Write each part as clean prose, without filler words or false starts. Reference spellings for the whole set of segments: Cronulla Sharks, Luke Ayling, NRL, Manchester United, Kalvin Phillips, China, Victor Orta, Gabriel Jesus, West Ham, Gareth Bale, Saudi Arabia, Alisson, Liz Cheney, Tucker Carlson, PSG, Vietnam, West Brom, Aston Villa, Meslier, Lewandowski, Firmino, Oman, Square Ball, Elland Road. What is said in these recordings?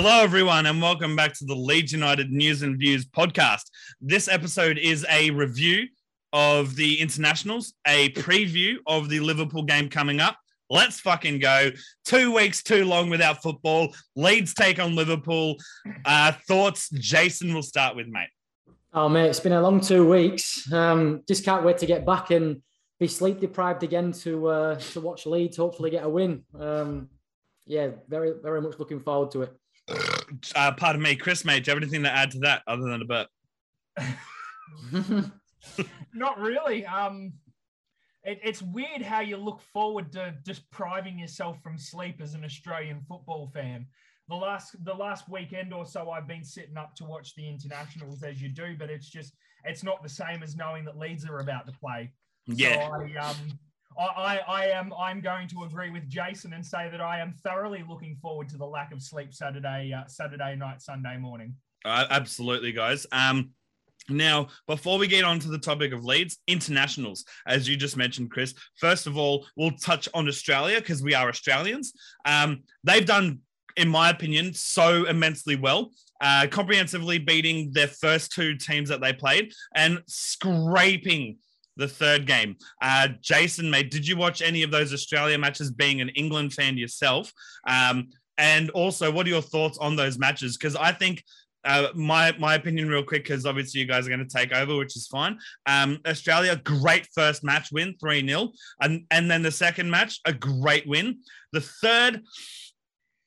Hello, everyone, and welcome back to the Leeds United News and Views podcast. This episode is a review of the internationals, a preview of the Liverpool game coming up. Let's fucking go. 2 weeks too long without football. Leeds take on Liverpool. Thoughts, Jason, we'll start with, mate. Oh, mate, it's been a long 2 weeks. Just can't wait to get back and be sleep deprived again to watch Leeds, hopefully get a win. Yeah, very, very much looking forward to it. Pardon me, Chris, mate, do you have anything to add to that other than a bit? Not really. It's weird how you look forward to depriving yourself from sleep as an Australian football fan. The last weekend or so, I've been sitting up to watch the internationals as you do, but it's not the same as knowing that Leeds are about to play. Yeah. So I'm going to agree with Jason and say that I am thoroughly looking forward to the lack of sleep Saturday night, Sunday morning. Absolutely, guys. Now, before we get on to the topic of Leeds, internationals, as you just mentioned, Chris, first of all, we'll touch on Australia because we are Australians. They've done, in my opinion, so immensely well, comprehensively beating their first two teams that they played and scraping the third game. Jason, mate, did you watch any of those Australia matches, being an England fan yourself? And also, what are your thoughts on those matches? Because I think my opinion real quick, because obviously you guys are going to take over, which is fine. Australia, great first match win, 3-0. And then the second match, a great win. The third,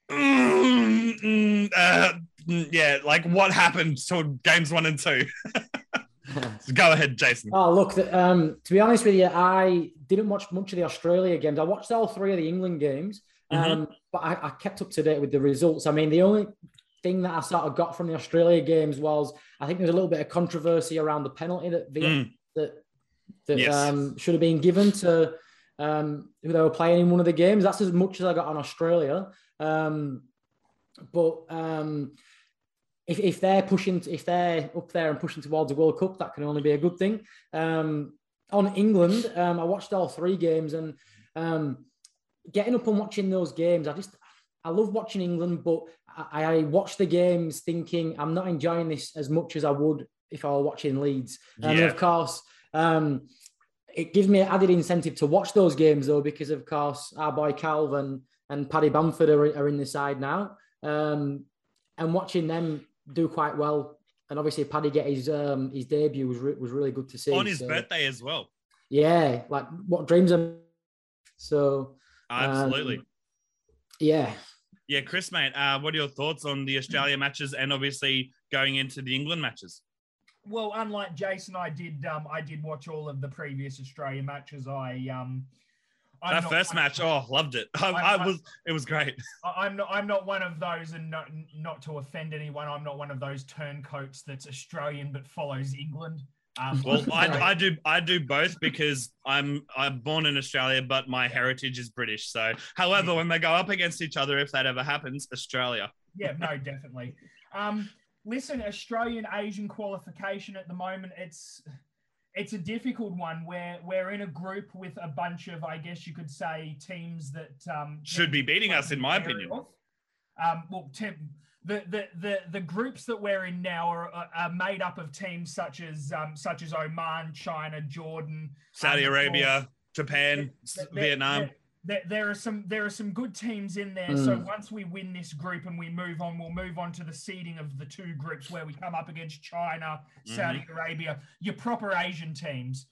like what happened to games 1 and 2? So go ahead, Jason. Oh, look, to be honest with you, I didn't watch much of the Australia games. I watched all three of the England games, but I kept up to date with the results. I mean, the only thing that I sort of got from the Australia games was, I think there was a little bit of controversy around the penalty that should have been given to who they were playing in one of the games. That's as much as I got on Australia. If they're up there and pushing towards the World Cup, that can only be a good thing. On England, I watched all three games, and getting up and watching those games, I love watching England, but I watch the games thinking I'm not enjoying this as much as I would if I were watching Leeds. And of course, it gives me an added incentive to watch those games though, because of course our boy Kalvin and Paddy Bamford are in the side now, and watching them do quite well, and obviously Paddy get his debut was really good to see on his birthday as well. Yeah, like what dreams are. So absolutely, yeah. Chris, mate, what are your thoughts on the Australia matches and obviously going into the England matches? Well, unlike Jason, I did watch all of the previous Australia matches. That first match, loved it. It was great. I'm not one of those, and not to offend anyone, I'm not one of those turncoats that's Australian but follows England. Well, I do both, because I'm born in Australia, but my heritage is British. So, however, when they go up against each other, if that ever happens, Australia. Yeah, no, definitely. Listen, Australian Asian qualification at the moment, it's a difficult one. We're in a group with a bunch of, I guess you could say, teams that should be beating us, in my opinion. The groups that we're in now are made up of teams such as Oman, China, Jordan, Saudi Arabia, Japan, Vietnam. There are some good teams in there. So once we win this group and we move on, we'll move on to the seeding of the two groups where we come up against China, Saudi Arabia, your proper Asian teams.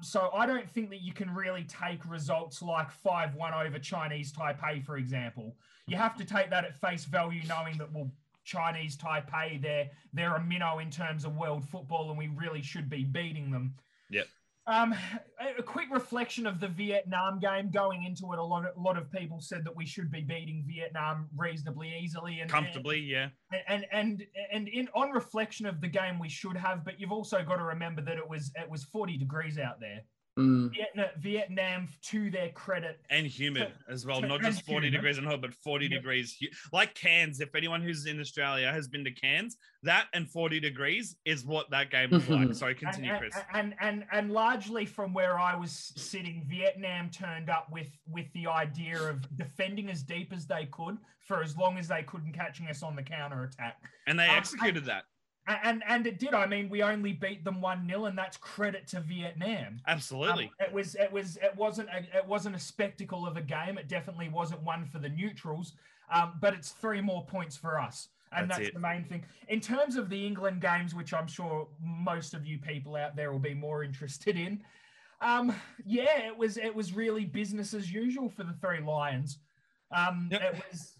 So I don't think that you can really take results like 5-1 over Chinese Taipei, for example. You have to take that at face value, knowing that, well, Chinese Taipei, they're a minnow in terms of world football, and we really should be beating them. Yep. A quick reflection of the Vietnam game going into it. A lot of people said that we should be beating Vietnam reasonably easily and comfortably. On reflection of the game, we should have. But you've also got to remember that it was 40 degrees out there. Vietnam, to their credit. And humid as well, not just 40 degrees and hot, but 40 degrees. Like Cairns, if anyone who's in Australia has been to Cairns, that and 40 degrees is what that game was like. Sorry, continue, Chris. And largely from where I was sitting, Vietnam turned up with the idea of defending as deep as they could for as long as they could and catching us on the counter-attack. And they executed that. And it did. I mean, we only beat them 1-0, and that's credit to Vietnam. Absolutely. It wasn't a spectacle of a game. It definitely wasn't one for the neutrals. But it's 3 more points for us, and that's the main thing. In terms of the England games, which I'm sure most of you people out there will be more interested in, it was really business as usual for the three Lions. It was.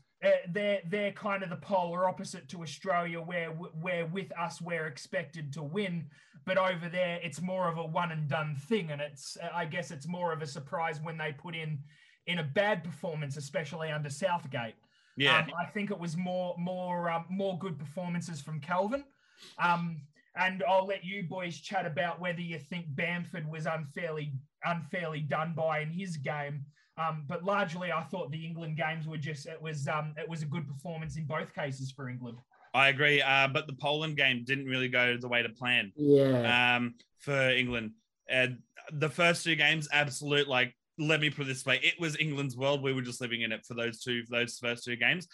They're kind of the polar opposite to Australia, where with us we're expected to win, but over there it's more of a one and done thing, and I guess it's more of a surprise when they put in a bad performance, especially under Southgate. Yeah, I think it was more good performances from Kalvin. And I'll let you boys chat about whether you think Bamford was unfairly done by in his game. But largely, I thought the England games were it was a good performance in both cases for England. I agree, but the Poland game didn't really go the way to plan. Yeah. For England, the first 2 games, absolute. Like, let me put it this way: it was England's world. We were just living in it for those first 2 games.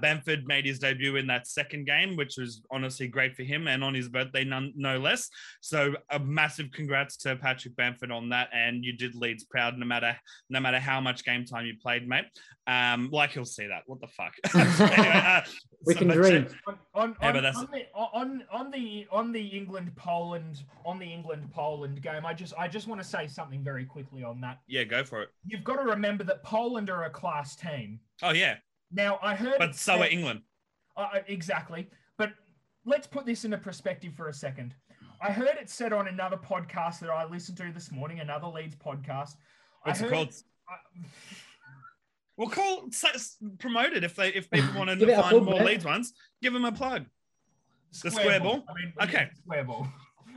Bamford made his debut in that second game, which was honestly great for him, and on his birthday, no less. So a massive congrats to Patrick Bamford on that, and you did Leeds proud, no matter how much game time you played, mate. Like, he'll see that. What the fuck? Anyway, we can dream. On the England-Poland game, I just want to say something very quickly on that. Yeah, go for it. You've got to remember that Poland are a class team. Oh, yeah. Now, I heard... But so are England. Exactly. But let's put this into perspective for a second. I heard it said on another podcast that I listened to this morning, another Leeds podcast. What's it called? Well, promote it if people want to find more Leeds ones. Give them a plug. The Square Ball. I mean, okay. Square Ball.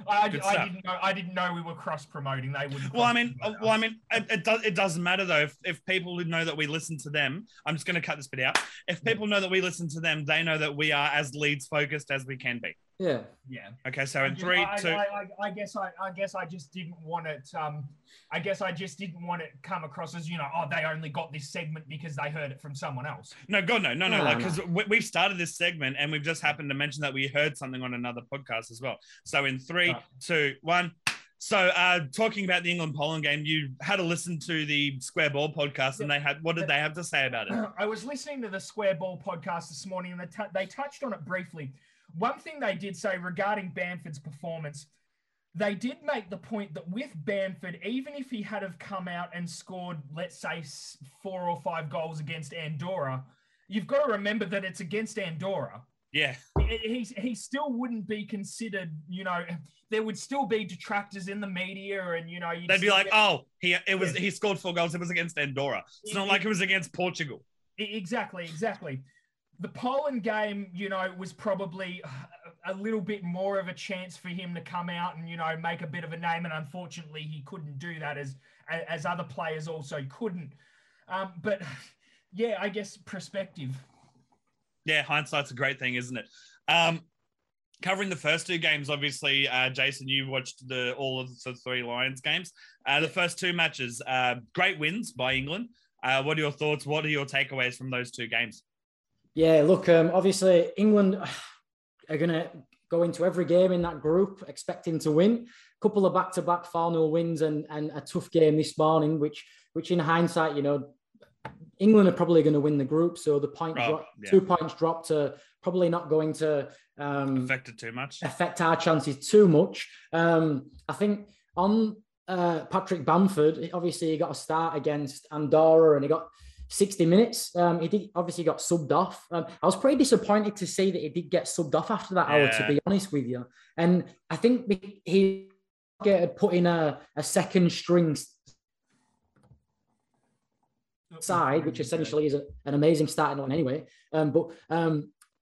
I didn't know we were cross-promoting. They wouldn't. Well, I mean, it doesn't matter though. If people know that we listen to them, I'm just going to cut this bit out. If people know that we listen to them, they know that we are as Leeds focused as we can be. Yeah. Yeah. Okay. So in 3, 2. I guess I just didn't want it come across as, you know, oh, they only got this segment because they heard it from someone else. No, God, no. Like, because we've started this segment and we've just happened to mention that we heard something on another podcast as well. So in 3, 2, 1. So talking about the England-Poland game, you had to listen to the Square Ball podcast, and what did they have to say about it? I was listening to the Square Ball podcast this morning, and they touched on it briefly. One thing they did say regarding Bamford's performance, they did make the point that with Bamford, even if he had have come out and scored, let's say, 4 or 5 goals against Andorra, you've got to remember that it's against Andorra. Yeah. He still wouldn't be considered, you know, there would still be detractors in the media, and, you know, they'd be like, he scored 4 goals, it was against Andorra. It's not like it was against Portugal. Exactly. The Poland game, you know, was probably a little bit more of a chance for him to come out and, you know, make a bit of a name. And unfortunately, he couldn't do that as other players also couldn't. But, yeah, I guess perspective. Yeah, hindsight's a great thing, isn't it? Covering the first 2 games, obviously, Jason, you watched all of the 3 Lions games. The first 2 matches, great wins by England. What are your thoughts? What are your takeaways from those 2 games? Yeah, look, obviously England are going to go into every game in that group expecting to win. A couple of back-to-back 4-0 wins and a tough game this morning, which in hindsight, you know, England are probably going to win the group. So the point 2 points dropped are probably not going to affect our chances too much. I think on Patrick Bamford, obviously he got a start against Andorra and he got 60 minutes. He did obviously got subbed off. I was pretty disappointed to see that he did get subbed off after that hour, to be honest with you. And I think he had put in a second string side, which essentially is an amazing starting line anyway. But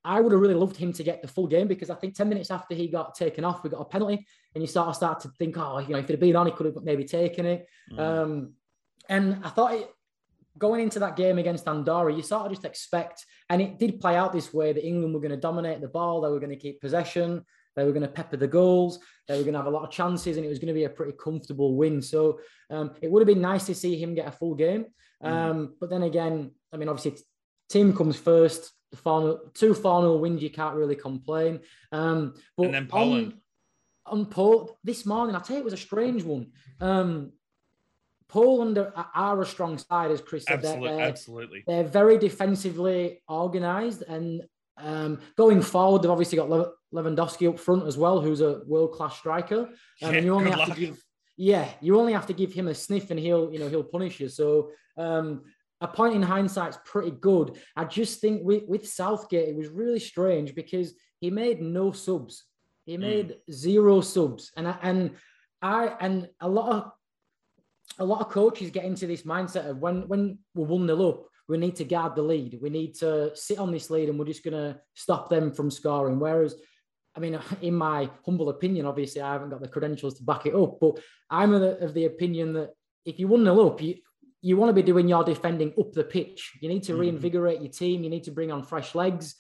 I would have really loved him to get the full game, because I think 10 minutes after he got taken off, we got a penalty, and you start to think, oh, you know, if he'd have been on, he could have maybe taken it. Mm. And I thought going into that game against Andorra, you sort of just expect, and it did play out this way, that England were going to dominate the ball, they were going to keep possession, they were going to pepper the goals, they were going to have a lot of chances, and it was going to be a pretty comfortable win. So it would have been nice to see him get a full game. But then again, I mean, obviously, team comes first, the 4-0 wins, you can't really complain. But and then Poland. On this morning, I tell you, it was a strange one. Poland are a strong side, as Chris said. Absolutely. They're very defensively organised, and going forward, they've obviously got Lewandowski up front as well, who's a world-class striker. You only have to give him a sniff, and he'll punish you. So a point in hindsight's pretty good. I just think with Southgate, it was really strange because he made no subs. He made zero subs, and a lot of coaches get into this mindset of when we're 1-0 up, we need to guard the lead. We need to sit on this lead, and we're just going to stop them from scoring. Whereas, I mean, in my humble opinion, obviously, I haven't got the credentials to back it up, but I'm of the opinion that if you're 1-0 up, you want to be doing your defending up the pitch. You need to reinvigorate your team. You need to bring on fresh legs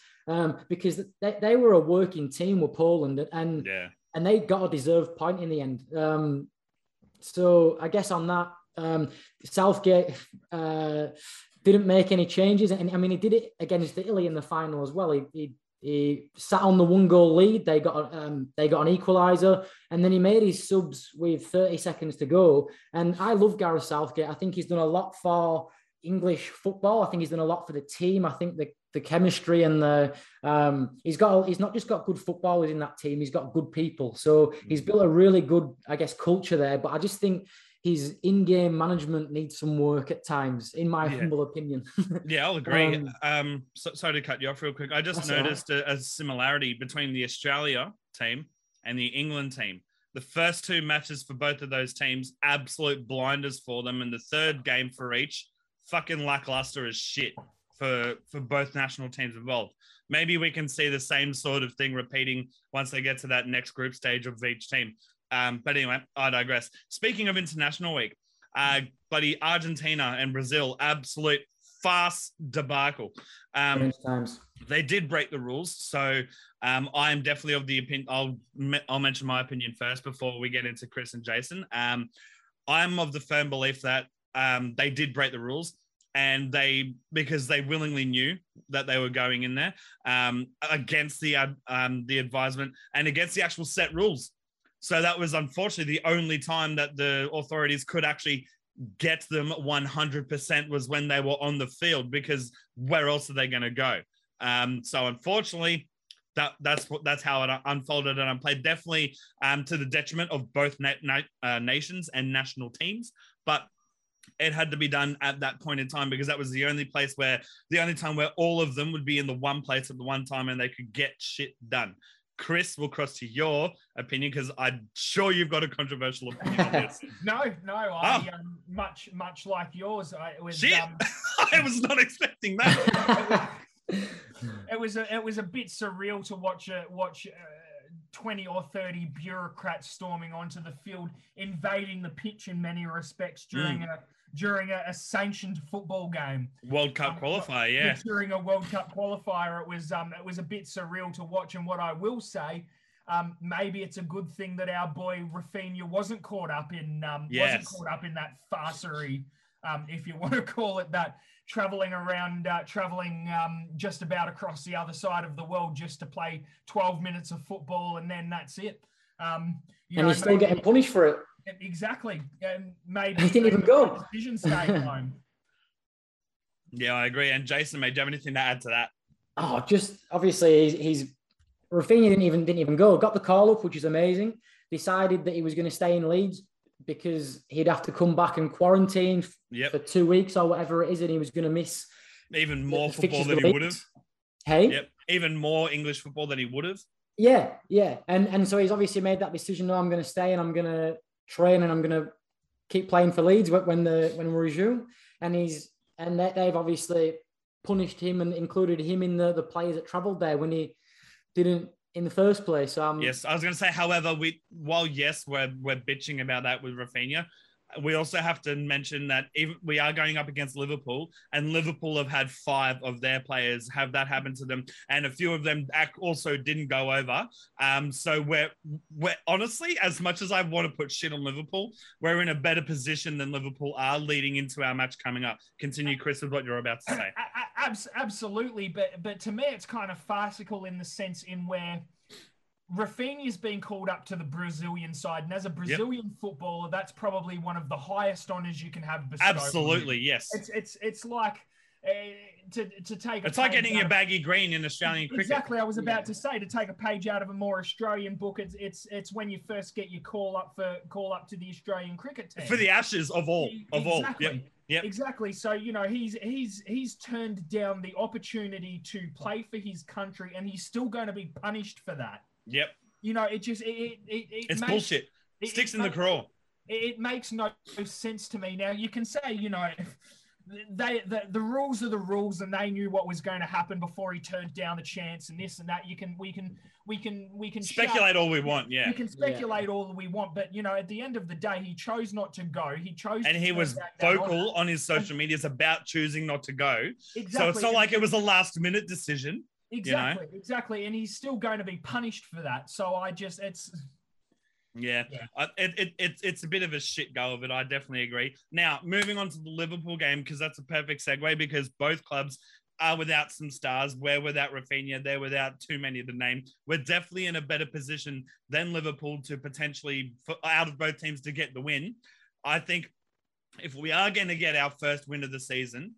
because they were a working team with Poland, and they got a deserved point in the end. So I guess on that, Southgate didn't make any changes. And I mean, he did it against Italy in the final as well. He sat on the 1-goal lead. They got an equaliser, and then he made his subs with 30 seconds to go. And I love Gareth Southgate. I think he's done a lot for English football. I think he's done a lot for the team. I think the chemistry and he's not just got good footballers in that team. He's got good people. So he's built a really good, I guess, culture there. But I just think his in-game management needs some work at times, in my humble opinion. Yeah, I'll agree. Sorry to cut you off real quick. I just noticed a similarity between the Australia team and the England team. The first two matches for both of those teams, absolute blinders for them. And the third game for each, fucking lackluster as shit for both national teams involved. Maybe we can see the same sort of thing repeating once they get to that next group stage of each team. But anyway, I digress. Speaking of International Week, bloody Argentina and Brazil, absolute farce debacle. They did break the rules, so I am definitely of the opinion. I'll mention my opinion first before we get into Chris and Jason. I'm of the firm belief that they did break the rules, and because they willingly knew that they were going in there against the advisement and against the actual set rules. So that was unfortunately the only time that the authorities could actually get them 100% was when they were on the field, because where else are they going to go? So unfortunately, that's how it unfolded and unplayed. Definitely to the detriment of both nations and national teams, but it had to be done at that point in time because that was the only time where all of them would be in the one place at the one time and they could get shit done. Chris, we'll cross to your opinion because I'm sure you've got a controversial opinion on this. Much like yours. I was not expecting that. It was a bit surreal to watch 20 or 30 bureaucrats storming onto the field, invading the pitch in many respects during a sanctioned football game. World Cup qualifier, yeah. During a World Cup qualifier, it was a bit surreal to watch. And what I will say, maybe it's a good thing that our boy Rafinha wasn't caught up in that farcery, if you want to call it that, traveling just about across the other side of the world just to play 12 minutes of football, and then that's it. You're still getting punished for it. Exactly. Maybe he didn't even go. Decision staying home. Yeah, I agree. And Jason, mate, do you have anything to add to that? Oh, just obviously Rafinha didn't even go. Got the call up, which is amazing. Decided that he was going to stay in Leeds because he'd have to come back and quarantine for 2 weeks or whatever it is, and he was going to miss even more football than he would have. Hey. Yep. Even more English football than he would have. Yeah, yeah. And so he's obviously made that decision. No, I'm going to stay and I'm going to train and I'm going to keep playing for Leeds when we resume. And they've obviously punished him and included him in the players that travelled there when he didn't in the first place. Yes, I was going to say, however, we're bitching about that with Rafinha, we also have to mention that if we are going up against Liverpool, and Liverpool have had 5 of their players have that happen to them, and a few of them also didn't go over. So we're honestly, as much as I want to put shit on Liverpool, we're in a better position than Liverpool are leading into our match coming up. Continue, Chris, with what you're about to say. Absolutely, but to me, it's kind of farcical in the sense in where Rafinha's been called up to the Brazilian side, and as a Brazilian footballer, that's probably one of the highest honours you can have bestowed. Absolutely, yes. It's like to take. It's like getting your baggy green in Australian cricket. Exactly, I was about to say, to take a page out of a more Australian book. It's when you first get your call up to the Australian cricket team for the Ashes of all. Yep. Exactly. So, you know, he's turned down the opportunity to play for his country, and he's still going to be punished for that. Yep. You know, it just... It's makes, bullshit. Sticks in the craw. It makes no sense to me. Now, you can say, you know, the rules are the rules, and they knew what was going to happen before he turned down the chance and this and that. We can speculate all we want, yeah. You can speculate all we want, but, you know, at the end of the day, he chose not to go. He chose... And he was vocal on his social medias about choosing not to go. Exactly. So it's not like it was a last-minute decision. Exactly, you know? Exactly. And he's still going to be punished for that. So I just, it's... Yeah. It's a bit of a shit go of it. I definitely agree. Now, moving on to the Liverpool game, because that's a perfect segue, because both clubs are without some stars. We're without Rafinha. They're without too many to name. We're definitely in a better position than Liverpool to potentially, out of both teams, to get the win. I think if we are going to get our first win of the season...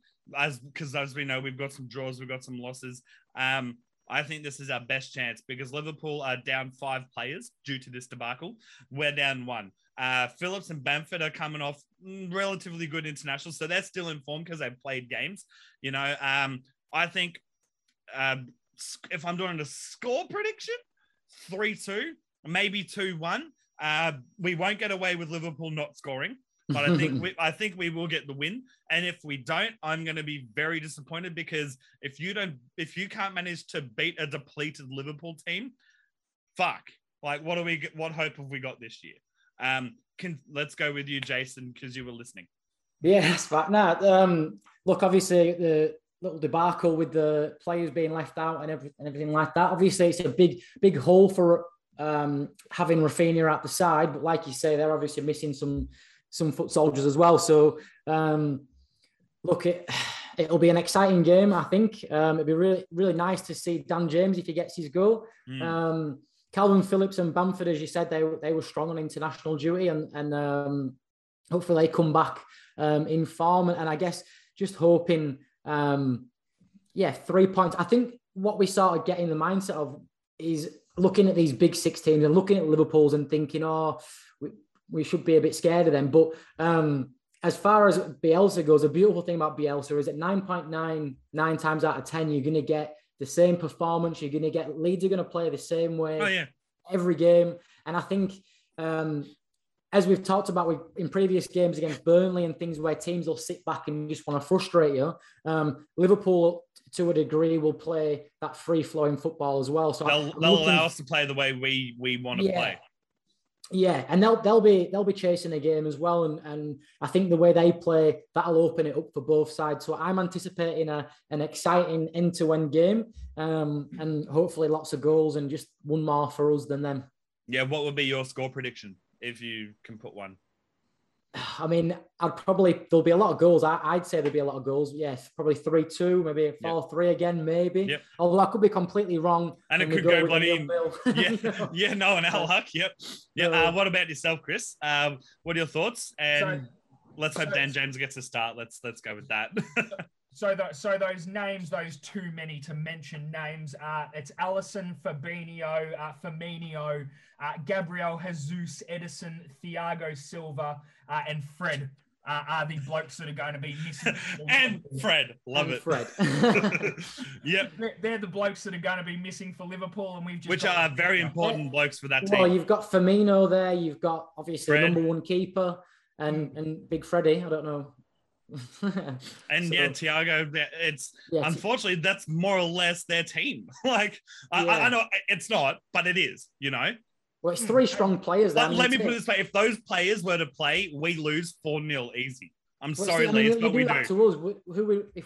Because as we know, we've got some draws, we've got some losses. I think this is our best chance, because Liverpool are down 5 players due to this debacle. We're down 1. Phillips and Bamford are coming off relatively good internationals, so they're still in form because they've played games. You know, I think if I'm doing a score prediction, 3-2, maybe 2-1. We won't get away with Liverpool not scoring. But I think we will get the win. And if we don't, I'm going to be very disappointed, because if you can't manage to beat a depleted Liverpool team, fuck. Like, what hope have we got this year? Let's go with you, Jason, because you were listening. Yeah, that's right. Now, look, obviously the little debacle with the players being left out and everything like that. Obviously, it's a big hole for having Rafinha at the side. But like you say, they're obviously missing some foot soldiers as well. So, look, it'll be an exciting game, I think. It'd be really, really nice to see Dan James if he gets his goal. Kalvin Phillips and Bamford, as you said, they were strong on international duty, and hopefully they come back in form. And I guess just hoping, 3 points. I think what we sort of get in the mindset of is looking at these big 6 teams and looking at Liverpool's and thinking, we should be a bit scared of them. But as far as Bielsa goes, a beautiful thing about Bielsa is that 9.99 times out of 10, you're going to get the same performance. You're going to get Leeds are going to play the same way every game. And I think, as we've talked about in previous games against Burnley and things where teams will sit back and just want to frustrate you, Liverpool, to a degree, will play that free-flowing football as well. So they'll allow us to play the way we want to play. Yeah, and they'll be chasing a game as well, and I think the way they play, that'll open it up for both sides. So I'm anticipating an exciting end-to-end game, and hopefully lots of goals and just one more for us than them. Yeah, what would be your score prediction if you can put one? I mean, there'll be a lot of goals. I'd say there'll be a lot of goals. Yes, probably 3-2, maybe 4-3 again, maybe. Yep. Although I could be completely wrong. And it could go bloody... and our luck, Yeah. What about yourself, Chris? What are your thoughts? And let's hope Dan James gets a start. Let's go with that. So those names, those too many to mention names, it's Alisson, Fabinho, Firmino, Gabriel Jesus, Edison, Tiago Silva, and Fred are the blokes that are going to be missing. And Fred. Love it. Fred. Yep. They're the blokes that are going to be missing for Liverpool. Which are very important blokes for that team. Well, you've got Firmino there. You've got, obviously, Fred, number 1 keeper, and Big Freddie. I don't know. And so, yeah, Tiago, it's unfortunately that's more or less their team. Like I know it's not, but it is, you know. Well, it's three strong players. Let me put it this way: if those players were to play, we lose 4-0 easy. If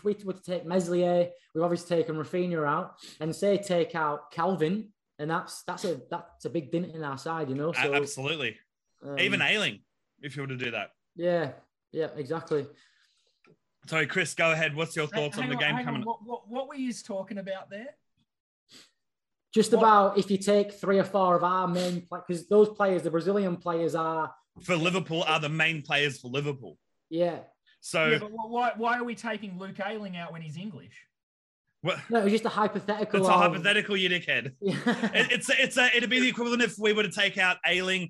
we were to take Meslier, we've obviously taken Rafinha out, and say take out Kalvin, and that's a big dent in our side, you know. So, absolutely. Even Ayling, if you were to do that. Yeah, exactly. Sorry, Chris, go ahead. What's your thoughts on the game coming up? What were you talking about there? Just about if you take three or four of our main players, because those players, the Brazilian players are the main players for Liverpool. Yeah. So yeah, but why are we taking Luke Ayling out when he's English? Well, no, it was just a hypothetical. It's a hypothetical, you dickhead. Yeah. It'd be the equivalent if we were to take out Ayling,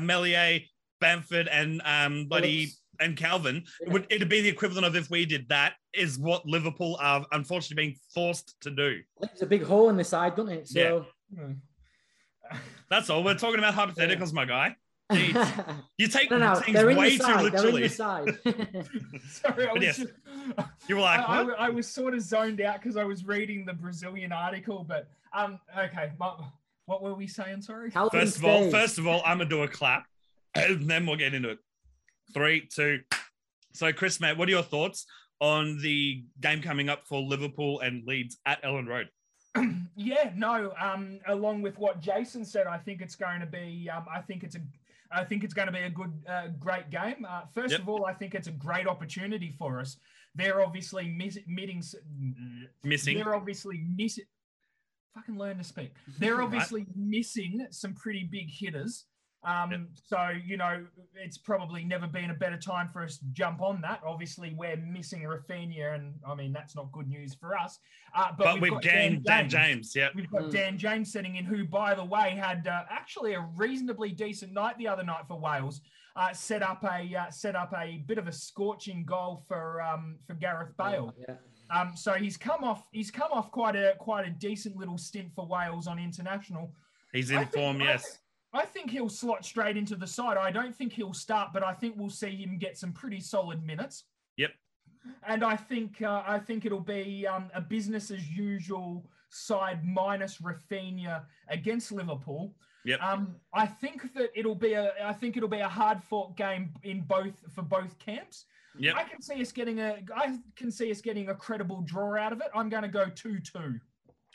Meslier, Bamford, and Phillips. And Kalvin, it'd be the equivalent of if we did that, is what Liverpool are unfortunately being forced to do. It's a big hole in the side, doesn't it? So that's all. We're talking about hypotheticals, my guy. Jeez. You take things way too literally. Sorry, you were like, I was sort of zoned out because I was reading the Brazilian article, but okay. What were we saying? Sorry. First of all, I'm gonna do a clap, and then we'll get into it. 3, 2. So, Chris, mate, what are your thoughts on the game coming up for Liverpool and Leeds at Elland Road? Along with what Jason said, I think it's going to be. I think it's going to be a good, great game. First of all, I think it's a great opportunity for us. They're obviously missing. They're obviously missing. Fucking learn to speak. They're obviously missing some pretty big hitters. So, you know, it's probably never been a better time for us to jump on that. Obviously, we're missing Rafinha, and, I mean, that's not good news for us. But we've got Dan James, yeah. We've got Dan James sitting in, who, by the way, had actually a reasonably decent night the other night for Wales. Set up a bit of a scorching goal for Gareth Bale. Yeah. So he's come off quite a decent little stint for Wales on international. He's in form, yes. I think he'll slot straight into the side. I don't think he'll start, but I think we'll see him get some pretty solid minutes. Yep. And I think it'll be a business as usual side minus Rafinha against Liverpool. Yep. I think it'll be a hard fought game for both camps. Yep. I can see us getting a credible draw out of it. I'm going to go 2-2.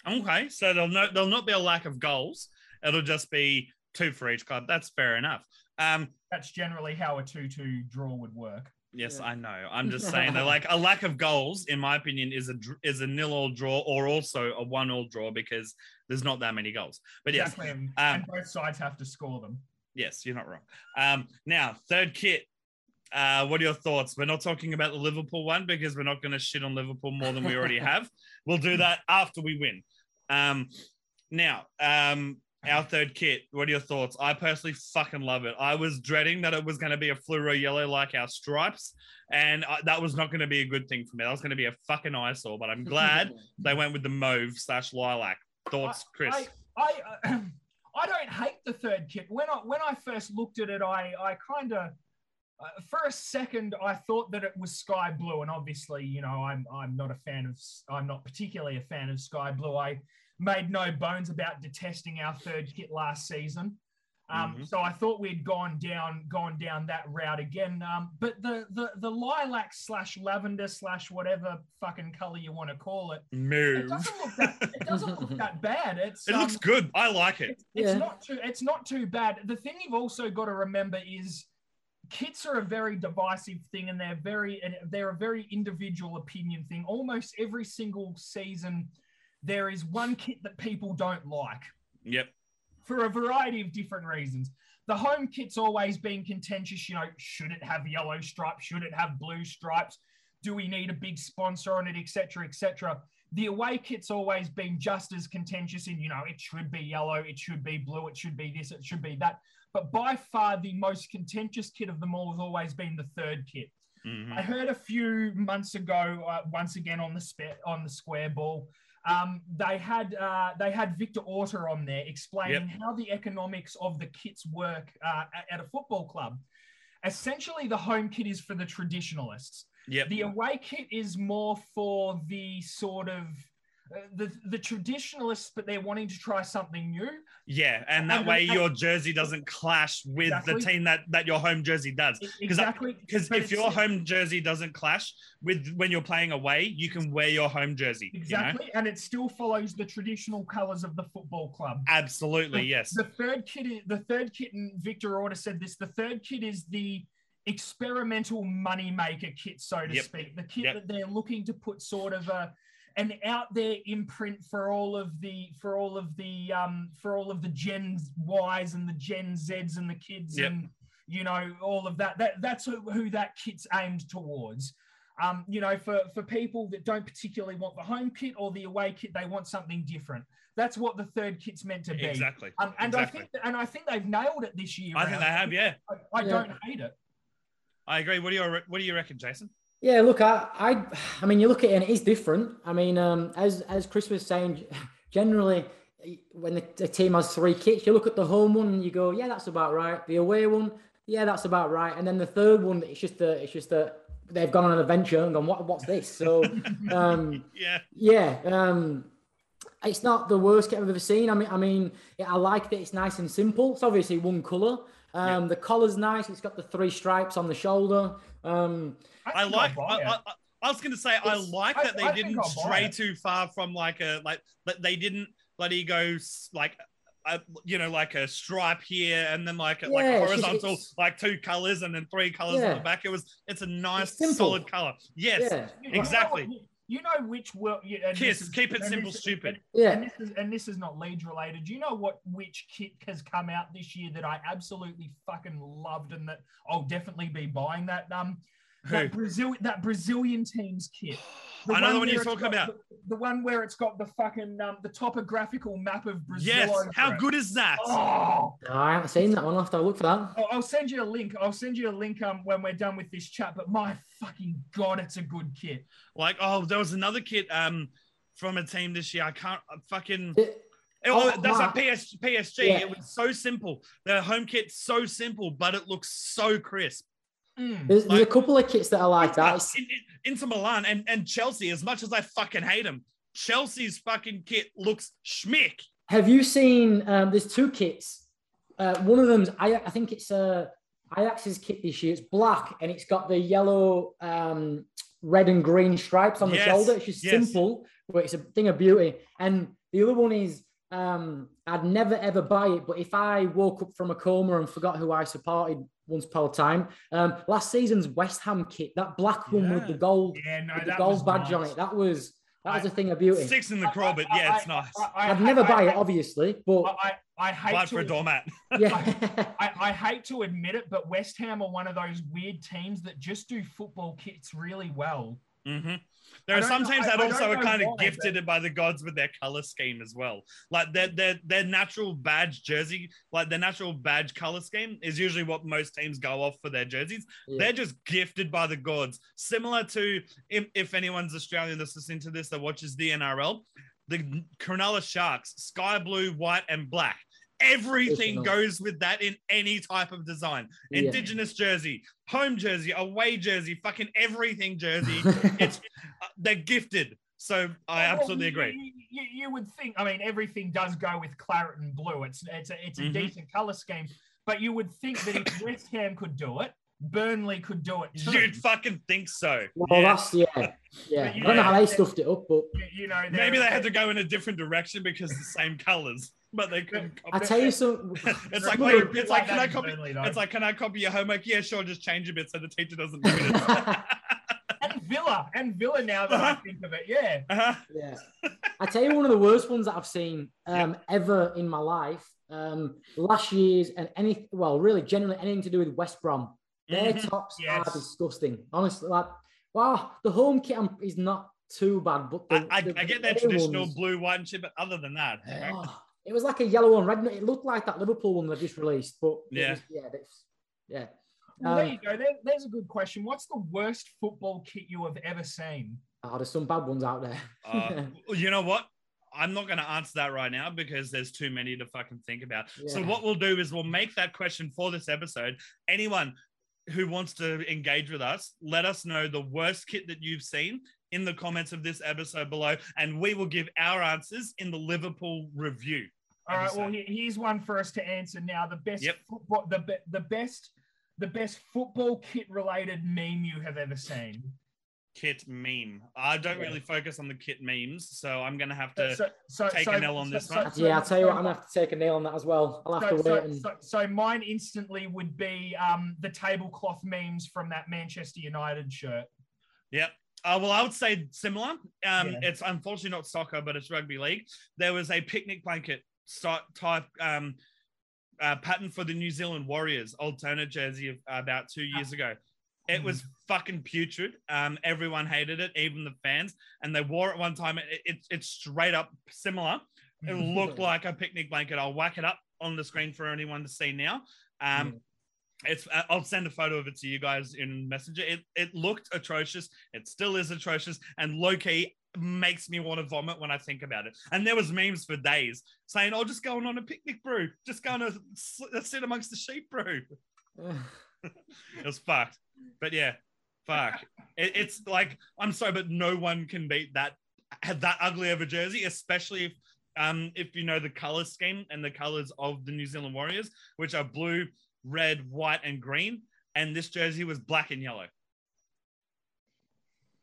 Okay, so there'll not be a lack of goals. It'll just be 2 for each club. That's fair enough. That's generally how a 2-2 draw would work. Yes, yeah. I know. I'm just saying that, like, a lack of goals, in my opinion, is a 0-0 draw, or also a 1-1 draw, because there's not that many goals. But yes, exactly. And both sides have to score them. Yes, you're not wrong. Now, third kit. What are your thoughts? We're not talking about the Liverpool one because we're not going to shit on Liverpool more than we already have. We'll do that after we win. Our third kit, what are your thoughts? I personally fucking love it. I was dreading that it was going to be a fluoro yellow like our stripes, and that was not going to be a good thing for me. That was going to be a fucking eyesore, but I'm glad they went with the mauve/lilac. Thoughts, Chris? I don't hate the third kit. When I first looked at it, I kind of, for a second, I thought that it was sky blue, and obviously, you know, I'm not particularly a fan of sky blue. I made no bones about detesting our third kit last season, so I thought we'd gone down that route again. But the lilac/lavender/ whatever fucking color you want to call it, it doesn't look that bad. It looks good. I like it. It's not too bad. The thing you've also got to remember is kits are a very divisive thing, and they're a very individual opinion thing. Almost every single season, there is one kit that people don't like. Yep. For a variety of different reasons. The home kit's always been contentious. You know, should it have yellow stripes? Should it have blue stripes? Do we need a big sponsor on it, et cetera, et cetera? The away kit's always been just as contentious in, you know, it should be yellow, it should be blue, it should be this, it should be that. But by far the most contentious kit of them all has always been the third kit. Mm-hmm. I heard a few months ago, once again on the Square Ball, they had Victor Orta on there explaining how the economics of the kits work at a football club. Essentially, the home kit is for the traditionalists. Yep. The away kit is more for the sort of the traditionalists, but they're wanting to try something new. Yeah, and that way your jersey doesn't clash with the team that your home jersey does. Exactly. Because if your home jersey doesn't clash with when you're playing away, you can wear your home jersey. Exactly, you know? And it still follows the traditional colours of the football club. Absolutely, yes. The third kit, and Victor Orta said this, the third kit is the experimental moneymaker kit, so to speak. The kit that they're looking to put sort of an out there imprint for all of the Gen Ys and the Gen Zs and the kids and all of that. That's who that kit's aimed towards. For people that don't particularly want the home kit or the away kit, they want something different. That's what the third kit's meant to be. Exactly. I think they've nailed it this year. I think they have. Yeah. I don't hate it. I agree. What do you reckon, Jason? Yeah, look, I mean, you look at it and it is different. I mean, as Chris was saying, generally, when the team has three kits, you look at the home one and you go, yeah, that's about right. The away one, yeah, that's about right. And then the third one, it's just that they've gone on an adventure and gone, what's this? So, it's not the worst kit I've ever seen. I mean, I like that it's nice and simple. It's obviously one colour. The collar's nice. It's got the three stripes on the shoulder. I like that they didn't stray too far from a stripe here and then horizontal, two colors and then three colors on the back. It's a nice solid color. Yes, exactly. You know which world... keep it simple, stupid. And this is not Leeds related. You know which kit has come out this year that I absolutely fucking loved and that I'll definitely be buying? That Brazilian team's kit. I know the one you're talking about. The one where it's got the fucking the topographical map of Brazil. Yes, how good is that? Oh, no, I haven't seen that one. I'll have to look for that. Oh, I'll send you a link. When we're done with this chat. But my fucking god, it's a good kit. There was another kit from a team this year. PSG. Yeah. It was so simple. Their home kit's so simple, but it looks so crisp. There's a couple of kits that are like that. Inter Milan and Chelsea, as much as I fucking hate them, Chelsea's fucking kit looks schmick. Have you seen, there's two kits. One of them's, I think it's Ajax's kit this year. It's black and it's got the yellow, red and green stripes on the shoulder. It's just simple, but it's a thing of beauty. And the other one is, I'd never ever buy it, but if I woke up from a coma and forgot who I supported once upon a time, last season's West Ham kit, that black one with the gold, the gold badge on it, that was a thing of beauty. Sticks in the craw, but it's nice. I'd never buy it, obviously, but I hate for a doormat. I hate to admit it, but West Ham are one of those weird teams that just do football kits really well. Mm-hmm. There are some teams that also are kind of gifted by the gods with their color scheme as well. Like their natural badge jersey, like their natural badge color scheme is usually what most teams go off for their jerseys. Yeah. They're just gifted by the gods. Similar to if anyone's Australian that's listening to this that watches the NRL, the Cronulla Sharks, sky blue, white, and black. Everything goes with that in any type of design. Indigenous jersey, home jersey, away jersey, fucking everything jersey. They're gifted. So I absolutely agree. You would think, I mean, everything does go with claret and blue. It's a decent colour scheme. But you would think that if West Ham could do it, Burnley could do it too. You'd fucking think so. Well, that's I don't know how they stuffed it up, but... maybe they had to go in a different direction because the same colours. But they couldn't copy. I tell you something. Can I copy your homework? Yeah, sure, just change a bit so the teacher doesn't look at it. and Villa now that I think of it, I tell you one of the worst ones that I've seen ever in my life, last year's and generally anything to do with West Brom. Their tops are disgusting. Honestly, the home kit is not too bad, but I get their traditional blue, white and shit, but other than that. It was like a yellow and red. It looked like that Liverpool one they just released, but yeah. Well, there you go. There's a good question. What's the worst football kit you have ever seen? Oh, there's some bad ones out there. You know what? I'm not going to answer that right now because there's too many to fucking think about. Yeah. So what we'll do is we'll make that question for this episode. Anyone who wants to engage with us, let us know the worst kit that you've seen in the comments of this episode below, and we will give our answers in the Liverpool review. All right, well, here's one for us to answer now. The best football, the best football kit-related meme you have ever seen. Kit meme. I don't really focus on the kit memes, so I'm going to have to take a nail on this one. Yeah, I'll tell you what, I'm going to have to take a nail on that as well. I'll have to wait. So mine instantly would be the tablecloth memes from that Manchester United shirt. Yep. Well, I would say similar. It's unfortunately not soccer, but it's rugby league. There was a picnic blanket type pattern for the New Zealand Warriors alternate jersey of, about 2 years ago. It was fucking putrid. Everyone hated it, even the fans. And they wore it one time. It's straight up similar. It looked like a picnic blanket. I'll whack it up on the screen for anyone to see now. I'll send a photo of it to you guys in Messenger. It looked atrocious. It still is atrocious. And low-key makes me want to vomit when I think about it. And there was memes for days saying, oh, just going on a picnic brew. Just going to sit amongst the sheep brew. It was fucked. But yeah, fuck. It's like, I'm sorry, but no one can beat that ugly of a jersey, especially if you know the colour scheme and the colours of the New Zealand Warriors, which are blue, red, white, and green. And this jersey was black and yellow.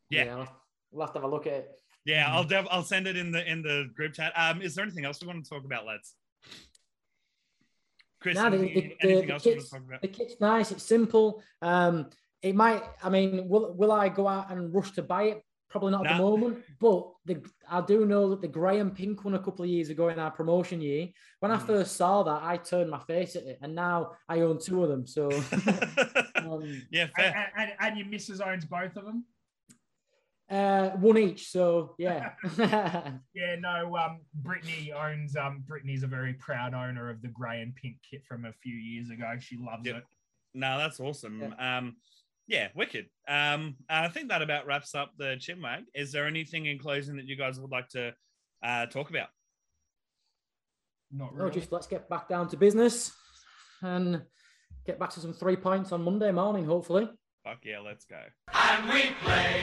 Yeah. We'll have to have a look at it. Yeah, I'll send it in the group chat. Is there anything else we want to talk about, lads? Chris, no, anything else you want to talk about? The kit's nice. It's simple. It might. I mean, will I go out and rush to buy it? Probably not at the moment. But I do know that the grey and pink one a couple of years ago in our promotion year, when I first saw that, I turned my face at it, and now I own two of them. So yeah, fair. And your missus owns both of them. One each, so yeah. Yeah, no. Brittany owns. Brittany's a very proud owner of the grey and pink kit from a few years ago. She loves it. No, that's awesome. Yeah. Wicked. I think that about wraps up the chinwag. Is there anything in closing that you guys would like to talk about? Not really. No, just let's get back down to business and get back to some 3 points on Monday morning, hopefully. Fuck yeah, let's go. And we play.